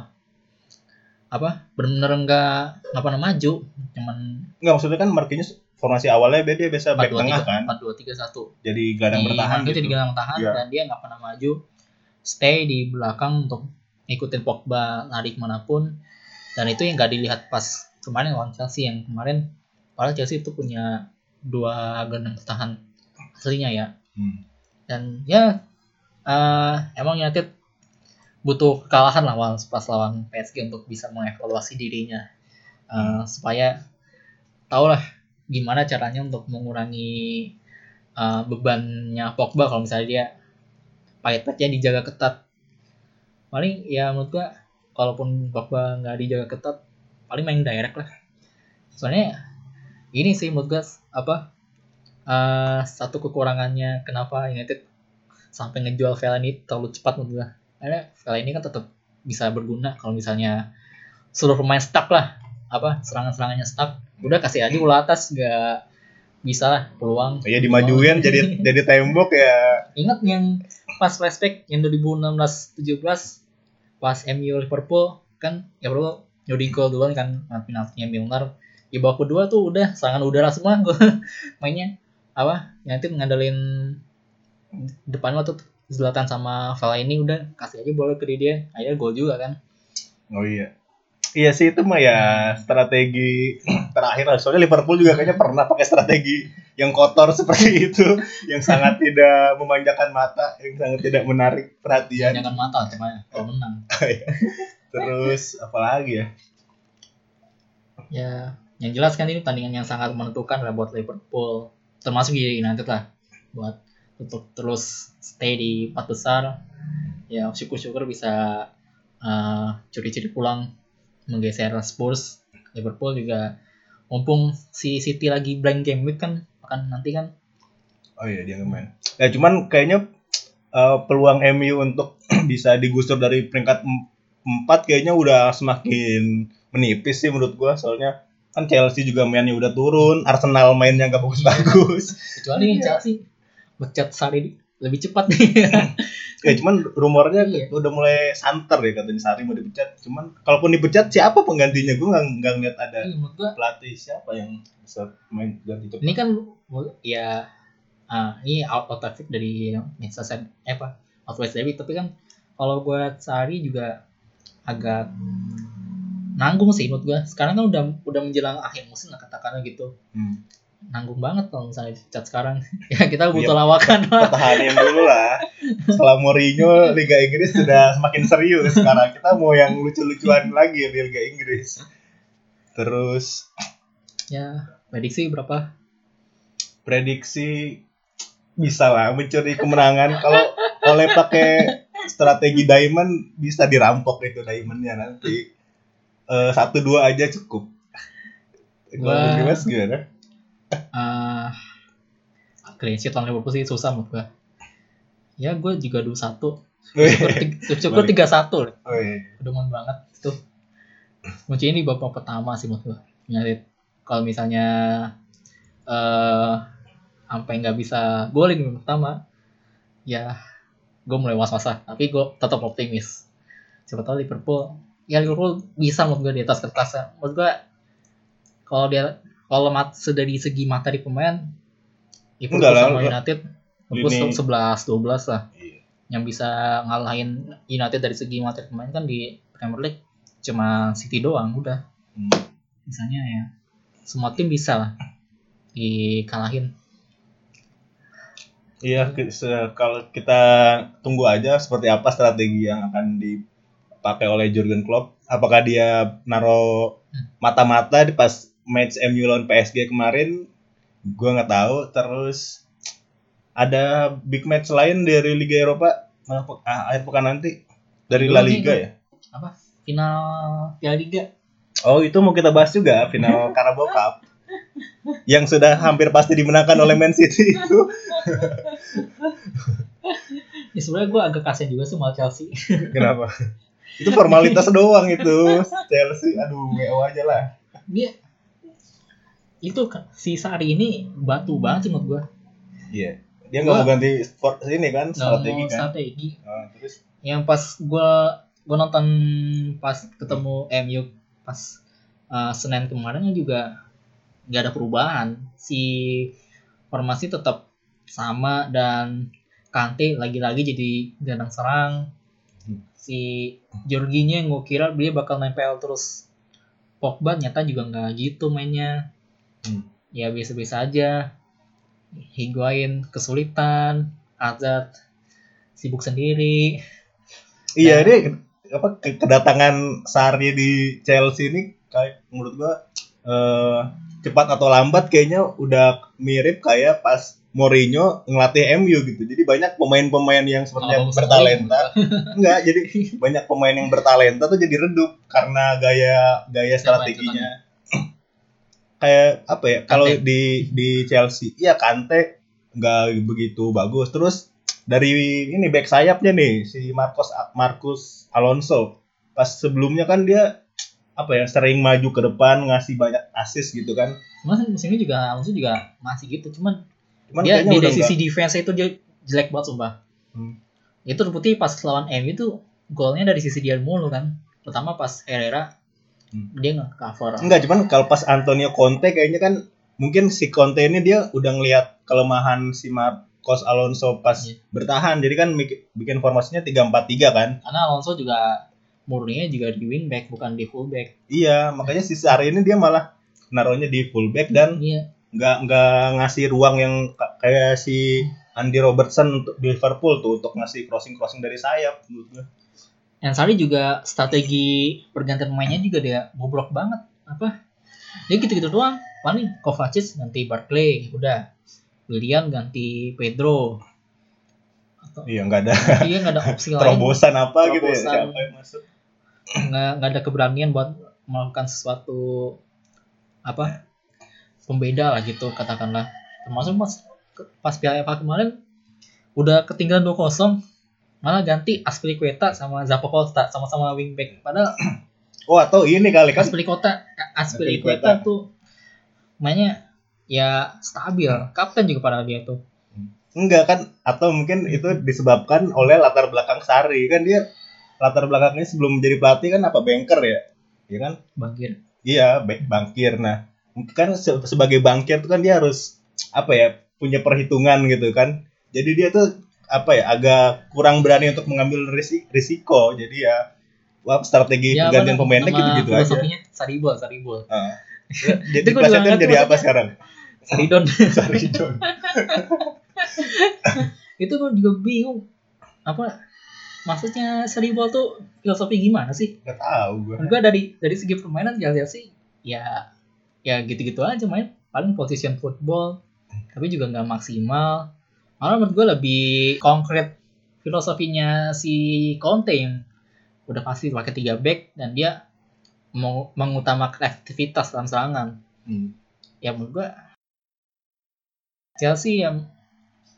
apa benar-benar enggak enggak pernah maju, cuman enggak maksudnya kan Marquinhos formasi awalnya dia biasa back tengah kan empat dua tiga satu jadi gelandang bertahan gitu. Jadi gelandang tahan ya. Dan dia enggak pernah maju, stay di belakang untuk ngikutin Pogba lari kemanapun, dan itu yang enggak dilihat pas kemarin lawan Chelsea yang kemarin padahal Chelsea itu punya dua gelandang bertahan aslinya ya. Hmm. Dan ya uh, emang United butuh kekalahan lawan pas lawan P S G untuk bisa mengevaluasi dirinya uh, hmm. supaya tahulah gimana caranya untuk mengurangi uh, bebannya Pogba kalau misalnya dia pahit-pahitnya dijaga ketat. Paling ya menurut gua kalaupun Pogba nggak dijaga ketat paling main direct lah. Soalnya ini sih menurut gua apa Uh, satu kekurangannya kenapa United sampai ngejual Fellaini terlalu cepat menurut gue. Karena Fellaini kan tetap bisa berguna kalau misalnya seluruh pemain stuck lah, apa serangan-serangannya stuck, udah kasih aja bola atas gak bisa lah peluang. Iya dimajuin jadi jadi tembok ya. Ingat yang pas flashback yang dua ribu enam belas tujuh belas pas M U Liverpool kan ya perlu nyuri gol duluan kan penaltinya Milner. Di bawah kedua tuh udah serangan udara semua mainnya. Apa nanti ngandalin depan waktu Zlatan sama Fellaini udah kasih aja bola ke dia akhirnya gol juga kan. Oh iya iya sih itu mah ya nah. Strategi terakhir soalnya Liverpool juga kayaknya pernah pakai strategi yang kotor seperti itu yang sangat tidak memanjakan mata, yang sangat tidak menarik perhatian, memanjakan mata cuma kalau menang. Oh, iya. Terus apalagi ya ya yang jelas kan ini pertandingan yang sangat menentukan lah buat Liverpool termasuk United lah buat untuk terus stay di empat besar ya, syukur-syukur bisa uh, curi-curi pulang menggeser Spurs. Liverpool juga mumpung si City lagi blank game week kan akan nanti kan. Oh iya dia main ya cuman kayaknya uh, peluang M U untuk bisa digusur dari peringkat empat kayaknya udah semakin menipis sih menurut gua soalnya kan Chelsea juga mainnya udah turun, Arsenal mainnya nggak bagus-bagus. Kecuali yeah. Chelsea mecat Sarri lebih cepat nih. Ya cuman rumornya yeah. udah mulai santer ya katanya Sarri mau dipecat. Cuman kalaupun dipecat siapa penggantinya? Gue nggak nggak ngeliat ada yeah, pelatih siapa yang bisa main ganti cepat. Ini kan ya uh, ini out of topic dari Manchester eh apa Outwest Derby, tapi kan kalau buat Sarri juga agak nanggung sih menurut gue. Sekarang kan udah udah menjelang akhir musim lah katakannya gitu. Hmm. Nanggung banget kalau misalnya dicat sekarang. Ya kita butuh ya, lawakan lah. Pertahanin dulu lah. Setelah Mourinho, Liga Inggris sudah semakin serius. Sekarang kita mau yang lucu-lucuan lagi di Liga Inggris. Terus ya, prediksi berapa? Prediksi bisa lah mencuri kemenangan kalau oleh pakai strategi diamond bisa dirampok itu diamondnya nanti. Satu uh, dua aja cukup. Kalau Giménez gimana? Uh, clean sheet lawan Liverpool sih susah menurut gue. Ya gue juga dua satu. Syukur tiga satu. Kedemen banget itu. Kunci ini babak pertama sih menurut gue. Nyari kalau misalnya uh, sampai nggak bisa golin babak pertama, ya gue mulai was-wasan. Tapi gue tetap optimis. Siapa tahu Liverpool. Ya Liverpool bisa menurut gue di atas kertasnya. Menurut gue kalau dia kalau mat dari segi materi pemain itu sama United Liverpool sebelas dua belas lah. Iya. Yang bisa ngalahin United dari segi materi pemain kan di Premier League cuma City doang udah. Hmm. Misalnya ya semua tim bisa lah dikalahin. Iya, kalau kita tunggu aja seperti apa strategi yang akan dipakai oleh Jurgen Klopp. Apakah dia naro mata-mata di pas match M U lawan P S G kemarin, gue nggak tahu. Terus ada big match lain dari Liga Eropa ah, akhir pekan nanti dari La Liga ya? Apa? Final Piala Liga? Oh itu mau kita bahas juga final Carabao Cup yang sudah hampir pasti dimenangkan oleh Man City itu. Ya sebenarnya gue agak kasian juga sama Chelsea. Kenapa? Itu formalitas doang itu Chelsea. Aduh, W O aja lah. Dia itu si Sarri ini batu banget sih menurut gue. Iya, dia nggak mau ganti sport ini kan strategi kan. Strategi. Oh, terus yang pas gue gue nonton pas ketemu M U pas uh, Senin kemarin juga nggak ada perubahan. Si formasi tetap sama dan Kante lagi-lagi jadi gelandang serang. Si Jorginho yang gue kira dia bakal nempel terus Pogba nyata juga nggak gitu mainnya. Hmm. Ya biasa-biasa aja. Higuain kesulitan, Hazard sibuk sendiri. Iya, nah, dia apa kedatangan Sarri di Chelsea ini kayak menurut gua eh, cepat atau lambat kayaknya udah mirip kayak pas Mourinho ngelatih M U gitu. Jadi banyak pemain-pemain yang sebenarnya oh, bertalenta. Enggak, jadi banyak pemain yang bertalenta tuh jadi redup karena gaya gaya strateginya. Kayak apa ya kalau di di Chelsea ya Kante nggak begitu bagus. Terus dari ini back sayapnya nih si Marcos Marcos Alonso pas sebelumnya kan dia apa ya sering maju ke depan ngasih banyak assist gitu kan. Mas musim ini juga Alonso juga masih gitu cuman, cuman dia di sisi defense itu dia jelek banget sumpah. Hmm. Itu terbukti pas lawan M U itu golnya dari sisi dia mulu kan pertama pas Herrera. Hmm. Dia nggak cover. Enggak, cuman kalau pas Antonio Conte kayaknya kan mungkin si Conte ini dia udah ngelihat kelemahan si Marcos Alonso pas yeah. bertahan. Jadi kan bikin formasinya tiga empat tiga kan. Karena Alonso juga murninya juga di wingback bukan di fullback. Iya, makanya si Sarri ini dia malah naruhnya di fullback dan yeah. nggak nggak ngasih ruang yang kayak si Andy Robertson untuk di Liverpool tuh untuk ngasih crossing-crossing dari sayap menurut gue. Yang Sarri juga strategi pergantian pemainnya juga dia bobrok banget. Apa? Dia gitu-gitu doang. Paling Kovacic ganti Barkley, udah. William ganti Pedro. Atau, iya, enggak ada. Iya, enggak ada opsi lain. Terobosan apa terobosan, gitu ya? Siapa yang masuk? Enggak enggak ada keberanian buat melakukan sesuatu apa? Pembeda lah gitu katakanlah. Termasuk pas pas Piala F A kemarin udah ketinggalan dua kosong. Malah ganti Azpilicueta sama Zappacosta sama-sama wingback. Padahal oh atau ini kali kan Azpilicueta Azpilicueta tuh mainnya ya stabil. Kapten juga padahal dia tuh. Enggak kan atau mungkin itu disebabkan oleh latar belakang Sarri kan dia latar belakangnya sebelum menjadi pelatih kan apa banker ya? Iya kan? Bangkir. Iya, bangkir. Nah, mungkin kan sebagai bangkir itu kan dia harus apa ya? punya perhitungan gitu kan. Jadi dia tuh apa ya, agak kurang berani untuk mengambil risiko. Jadi ya wah, strategi ya, pergantian pemainnya gitu-gitu aja. Filosofinya Saribol, Saribol. Heeh. Jadi pasnya jadi apa sekarang? Saridon. Saridon. Itu gue juga bingung. Apa maksudnya Saribol tuh filosofi gimana sih? Enggak tahu gue. Gue dari dari segi permainan Chelsea ya ya gitu-gitu aja main, paling position football tapi juga enggak maksimal. Malah menurut gue lebih konkret filosofinya si Conte yang udah pasti pakai tiga back dan dia mau mengutamakan aktivitas dalam serangan. Hmm. Ya menurut gue Chelsea yang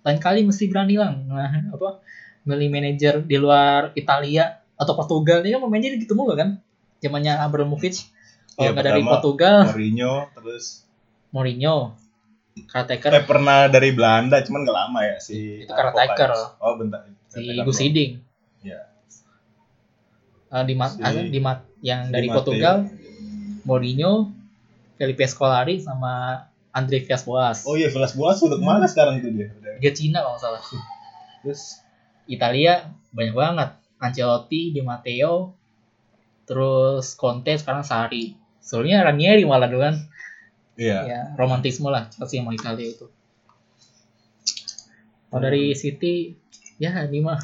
lain kali mesti berani lah, nah, apa milih manajer di luar Italia atau Portugal. Ini kan pemainnya gitu mulu kan, zamannya Abramovich. Kalau ya, nggak dari Portugal, Mourinho terus. Mourinho. Caretaker. Saya pernah dari Belanda, cuman nggak lama ya si. Itu caretaker. Oh bentar. Si Gusiding. Ya. Uh, di mat, si, ada di mat yang si dari Mate. Portugal, Mourinho, Felipe Scolari sama Andre Villas-Boas. Oh iya, Villas-Boas udah kemana hmm. sekarang tuh dia? Dia Cina kalau nggak salah. Terus Italia banyak banget. Ancelotti, Di Matteo, terus Conte sekarang Sarri. Sebenarnya Ranieri malah dulu kan. Iya. Ya, romantisme lah Chelsea sama Italia itu. Kalau hmm. dari City, ya ini mah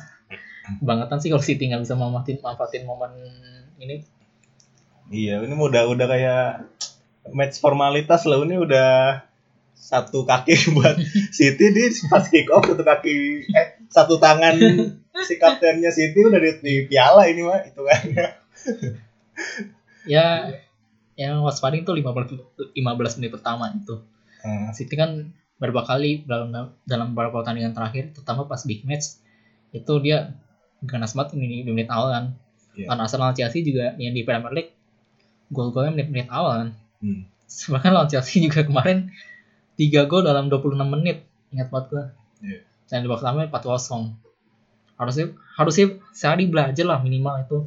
bangetan sih kalau City nggak bisa manfaatin manfaatin momen ini. Iya, ini udah udah kayak match formalitas lah, ini udah satu kaki buat City di pas kick off satu kaki eh satu tangan si kaptennya City udah di, di piala ini mah itu kan. Ya. Yang waspadin tuh lima belas menit pertama itu. Hmm. City kan beberapa kali dalam dalam beberapa pertandingan terakhir, terutama pas big match, itu dia ganas banget di menit awal kan. Yeah. Lawan Arsenal Chelsea juga yang di Premier League, gol-golnya menit-menit awal kan. Hmm. Bahkan lawan Chelsea juga kemarin tiga gol dalam dua puluh enam menit, ingat banget gue. Yeah. Dan di babak pertama empat kosong. Harusnya harusnya Sarri belajar lah minimal itu.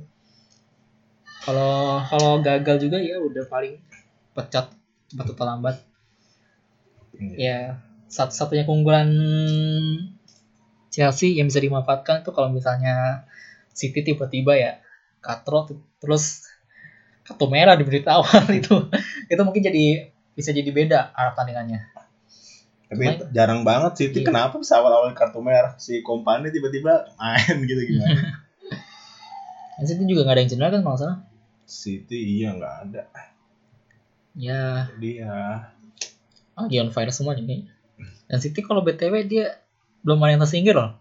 Kalau kalau gagal juga ya udah paling pecat cepat atau lambat. Hmm. Ya satu-satunya keunggulan Chelsea yang bisa dimanfaatkan itu kalau misalnya City tiba-tiba ya katrot terus kartu merah di menit awal itu itu mungkin jadi bisa jadi beda arah pertandingannya. Tapi cuma, jarang banget City iya. Kenapa bisa awal-awal kartu merah si Kompany tiba-tiba main gitu gimana? City juga nggak ada yang cedera kan kalau salah? City iya nggak ada. Ya. Dia. Oh dia on fire semuanya nih. Dan City kalau B T W dia belum ada yang tersingkir loh.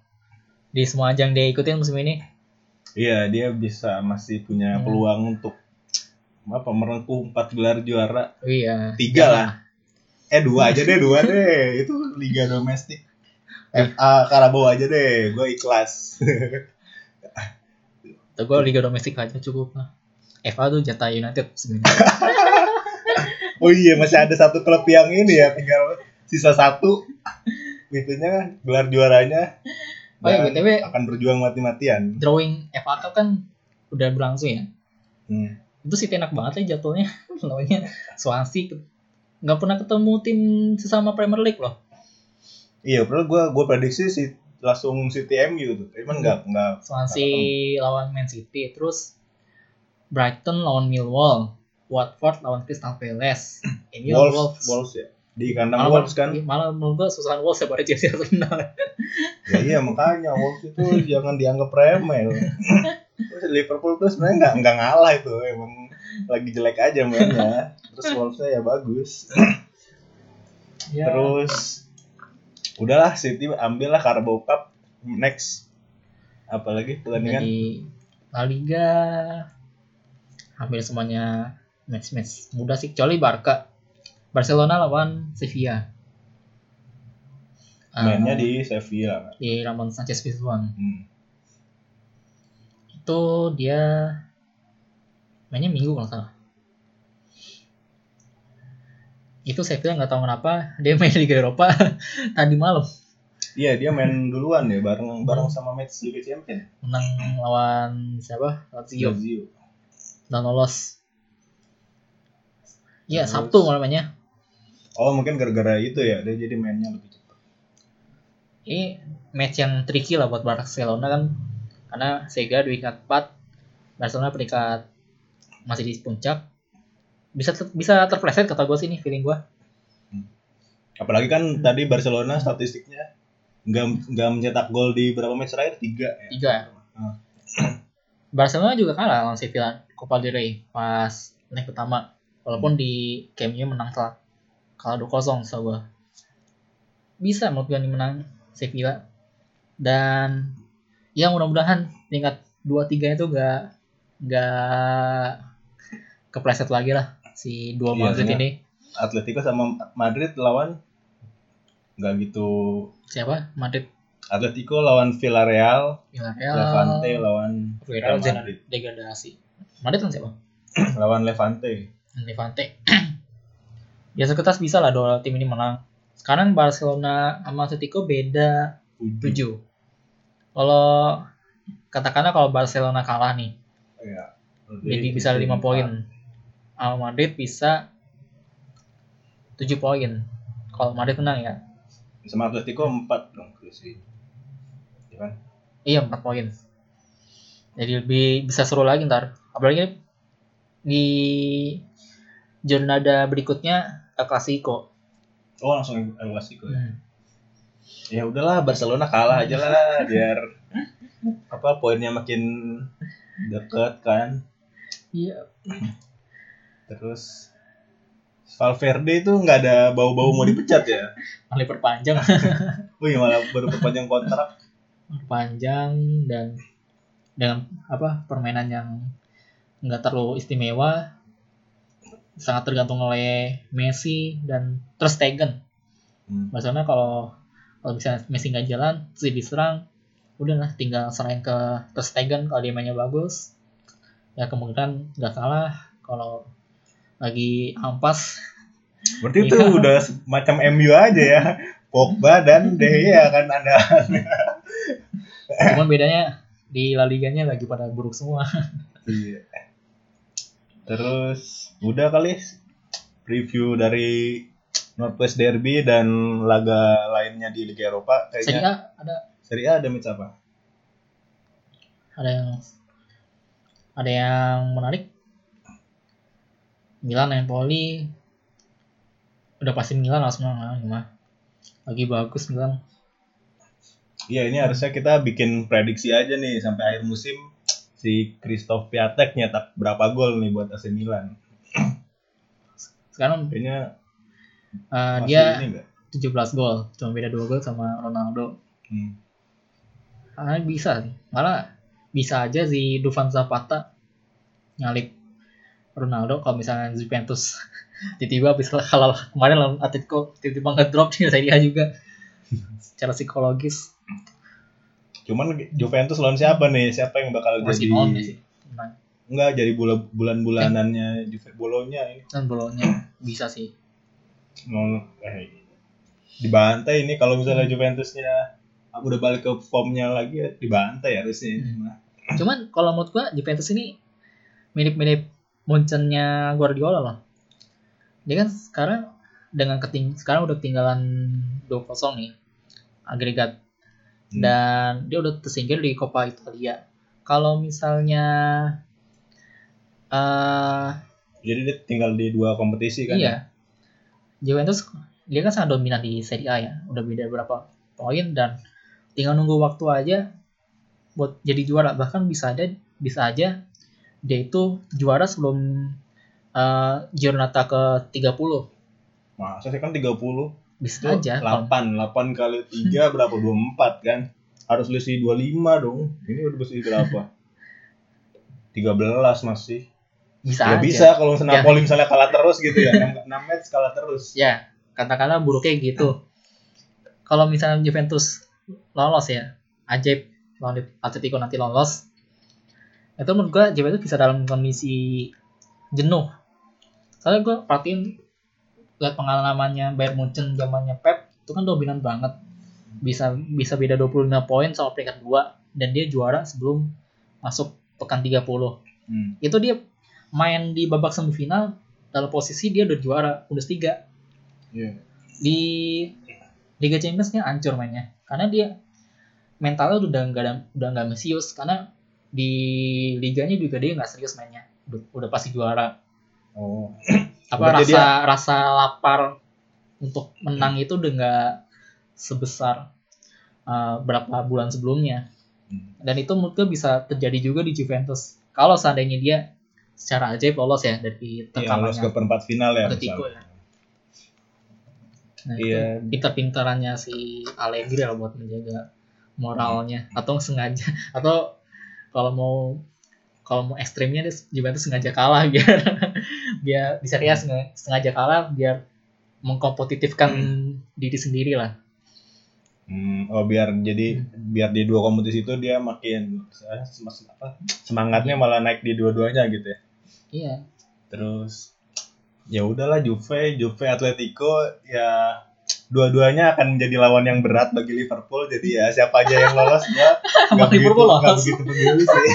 Di semua ajang dia ikutin musim ini. Iya dia bisa masih punya hmm. peluang untuk apa merengkuh empat gelar juara. Iya. Tiga lah. Eh dua aja deh dua deh. Itu liga domestik. F A Karabau aja deh. Gue ikhlas. Tuh gue liga domestik aja cukup lah. F A tuh jatah United sebenarnya. Oh iya masih ada satu klub yang ini ya tinggal sisa satu. Itunya gelar juaranya. Oh iya B T W akan berjuang mati-matian. Drawing F A Cup kan udah berlangsung ya. Hmm. Itu sih enak banget ya jadwalnya. Lawannya Swansea nggak pernah ketemu tim sesama Premier League loh. Iya padahal gue gue prediksi sih langsung City M U tuh, emang nggak nggak. Swansea lawan Man City, terus Brighton lawan Millwall, Watford lawan Crystal Palace, ini Wolves, Wolves ya, di kandang malah, Wolves kan. Malah menurut gue susahan Wolves daripada Chelsea harus menang. Ya iya makanya Wolves itu jangan dianggap remeh. Liverpool tuh sebenarnya nggak nggak ngalah itu, emang lagi jelek aja mainnya. Terus Wolvesnya ya bagus. Ya. Terus udahlah City ambil lah Carabao Cup next apalagi pertandingan di La Liga hampir semuanya match-match mudah sih kecuali Barca Barcelona lawan Sevilla mainnya uh, di Sevilla di Ramon Sanchez Pizjuan hmm. itu dia mainnya minggu kalau salah itu Sevilla nggak tahu kenapa dia main Liga Eropa tadi malam. Iya dia main duluan ya bareng bareng sama match Liga Champions. Menang lawan siapa? Lazio. Lazio. Dan lolos. Iya Sabtu malamnya. Oh mungkin gara-gara itu ya dia jadi mainnya lebih cepat. Ini match yang tricky lah buat Barcelona kan, karena Sega di peringkat empat, Barcelona peringkat masih di puncak. Bisa ter- bisa terpleset kata gue sih nih, feeling gue. Apalagi kan hmm. tadi Barcelona statistiknya nggak nggak mencetak gol di berapa match terakhir, tiga ya. Tiga. Hmm. Barcelona juga kalah lawan Sevilla Copa del Rey pas leg pertama, walaupun hmm. di Camp Nou menang telak, kalah dua kosong so gue. Bisa menurut gue nih menang Sevilla, dan ya mudah-mudahan peringkat dua tiga itu nggak nggak kepleset lagi lah si dua Madrid iya, ini. Atletico sama Madrid lawan nggak gitu. Siapa Madrid? Atletico lawan Villarreal, Villarreal Levante lawan Real Madrid. Degradasi. Madrid kan siapa? Lawan Levante. Levante. Ya seketas bisa lah dua tim ini menang. Sekarang Barcelona sama Atletico beda tujuh. Kalau katakanlah kalau Barcelona kalah nih, ya, jadi bisa lima poin. Al Madrid bisa tujuh poin. Kalau Madrid menang ya. Sama Atletico empat dong. Ya kan? Iya empat poin. Jadi lebih bisa seru lagi ntar. Apalagi di jornada berikutnya El Clasico. Oh langsung El Clasico ya. Hmm. Ya udahlah Barcelona kalah aja lah biar apa poinnya makin dekat kan. Iya. Terus Valverde itu nggak ada bau-bau mau dipecat ya? Malah perpanjang. Wih malah baru perpanjang kontrak. Perpanjang dan dengan apa permainan yang nggak terlalu istimewa, sangat tergantung oleh Messi dan Ter Stegen. Hmm. Maksudnya kalau kalau misalnya Messi nggak jalan, si diserang, udahlah tinggal serahin ke Ter Stegen kalau dia mainnya bagus, ya kemungkinan nggak kalah. Kalau lagi ampas berarti itu ya. Udah macam M U aja ya. Pogba dan De Gea kan ada. Cuman bedanya di La Liganya lagi pada buruk semua. Iya. Terus udah kali review dari Northwest Derby dan laga lainnya di Liga Eropa kayaknya. Serie A ada. Serie A ada match apa? Ada yang ada yang menarik? Milan Empoli udah pasti Milan harus menang lah, lagi bagus Milan. Iya ini harusnya kita bikin prediksi aja nih sampai akhir musim si Krzysztof Piatek nyetak berapa gol nih buat A C Milan. Sekarang kayaknya uh, dia tujuh belas gol, cuma beda dua gol sama Ronaldo. Hmm. Ah bisa sih, malah bisa aja si Duvan Zapata nyalip Ronaldo kalau misalnya Juventus tiba-tiba habis kalau kemarin lawan Atletico tiba-tiba ngedrop di Serie A juga secara psikologis. Cuman Juventus lawan siapa nih? Siapa yang bakal Mas jadi menang? Enggak jadi bulan-bulanannya eh. Juve Bolonya ini. Kan Bolonya bisa sih. Eh, dibantai ini kalau misalnya hmm. Juventusnya aku udah balik ke formnya lagi ya, dibantai harusnya. Hmm. Cuman kalau menurut gua Juventus ini mirip-mirip Muncennya Guardiola loh. Dia kan sekarang dengan keting sekarang udah ketinggalan dua kosong nih agregat. Hmm. Dan dia udah tersingkir di Coppa Italia. Kalau misalnya uh, jadi dia tinggal di dua kompetisi kan. Iya. Ya? Juventus dia kan sangat dominan di Serie A ya. Udah beda berapa poin dan tinggal nunggu waktu aja buat jadi juara. Bahkan bisa ada bisa aja dia itu juara sebelum uh, Giornata ke tiga puluh. Masa sih kan tiga puluh? Bisa tuh aja. delapan, delapan kali tiga berapa? dua puluh empat kan? Harus lu isi dua puluh lima dong. Ini udah bersih berapa? tiga belas masih. Bisa ya aja. Bisa kalau Napoli ya. Misalnya kalah terus gitu ya. enam match kalah terus. Ya, katakanlah buruknya gitu. Kalau misalnya Juventus lolos ya, ajaib lawan Atletico nanti lolos. Itu menurut gue Juventus bisa dalam kondisi jenuh. Soalnya gue perhatiin lihat pengalamannya Bayern München zamannya Pep itu kan dominan banget. Bisa bisa beda dua puluh lima poin sama peringkat dua dan dia juara sebelum masuk pekan tiga puluh. Hmm. Itu dia main di babak semifinal dalam posisi dia udah juara Bundesliga. Yeah. Di Liga Champions-nya hancur mainnya. Karena dia mentalnya udah nggak udah nggak mesius. Karena di liganya juga dia nggak serius mainnya. Udah, udah pasti juara. Oh. Apa rasa dia... rasa lapar untuk menang hmm. itu udah nggak sebesar uh, berapa bulan sebelumnya. Hmm. Dan itu mungkin bisa terjadi juga di Juventus. Kalau seandainya dia secara ajaib lolos ya dari terkamannya. Iya, lolos ke perempat final ya. Nah, iya. Pintar-pintarannya si Allegri lah buat menjaga moralnya, hmm. atau sengaja, atau kalau mau kalau mau ekstrimnya dia Juventus sengaja kalah biar biar bisa dia hmm. sengaja kalah biar mengkompetitifkan hmm. diri sendiri lah. Hmm, oh biar jadi hmm. biar di dua kompetisi itu dia makin apa semangatnya malah naik di dua-duanya gitu ya. Iya. Terus ya udahlah Juve, Juve Atletico ya dua-duanya akan jadi lawan yang berat bagi Liverpool, jadi ya siapa aja yang lolos ya nggak begitu nggak begitu peduli sih.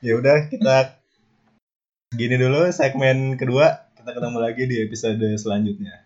Ya udah kita gini dulu segmen kedua, kita ketemu lagi di episode selanjutnya.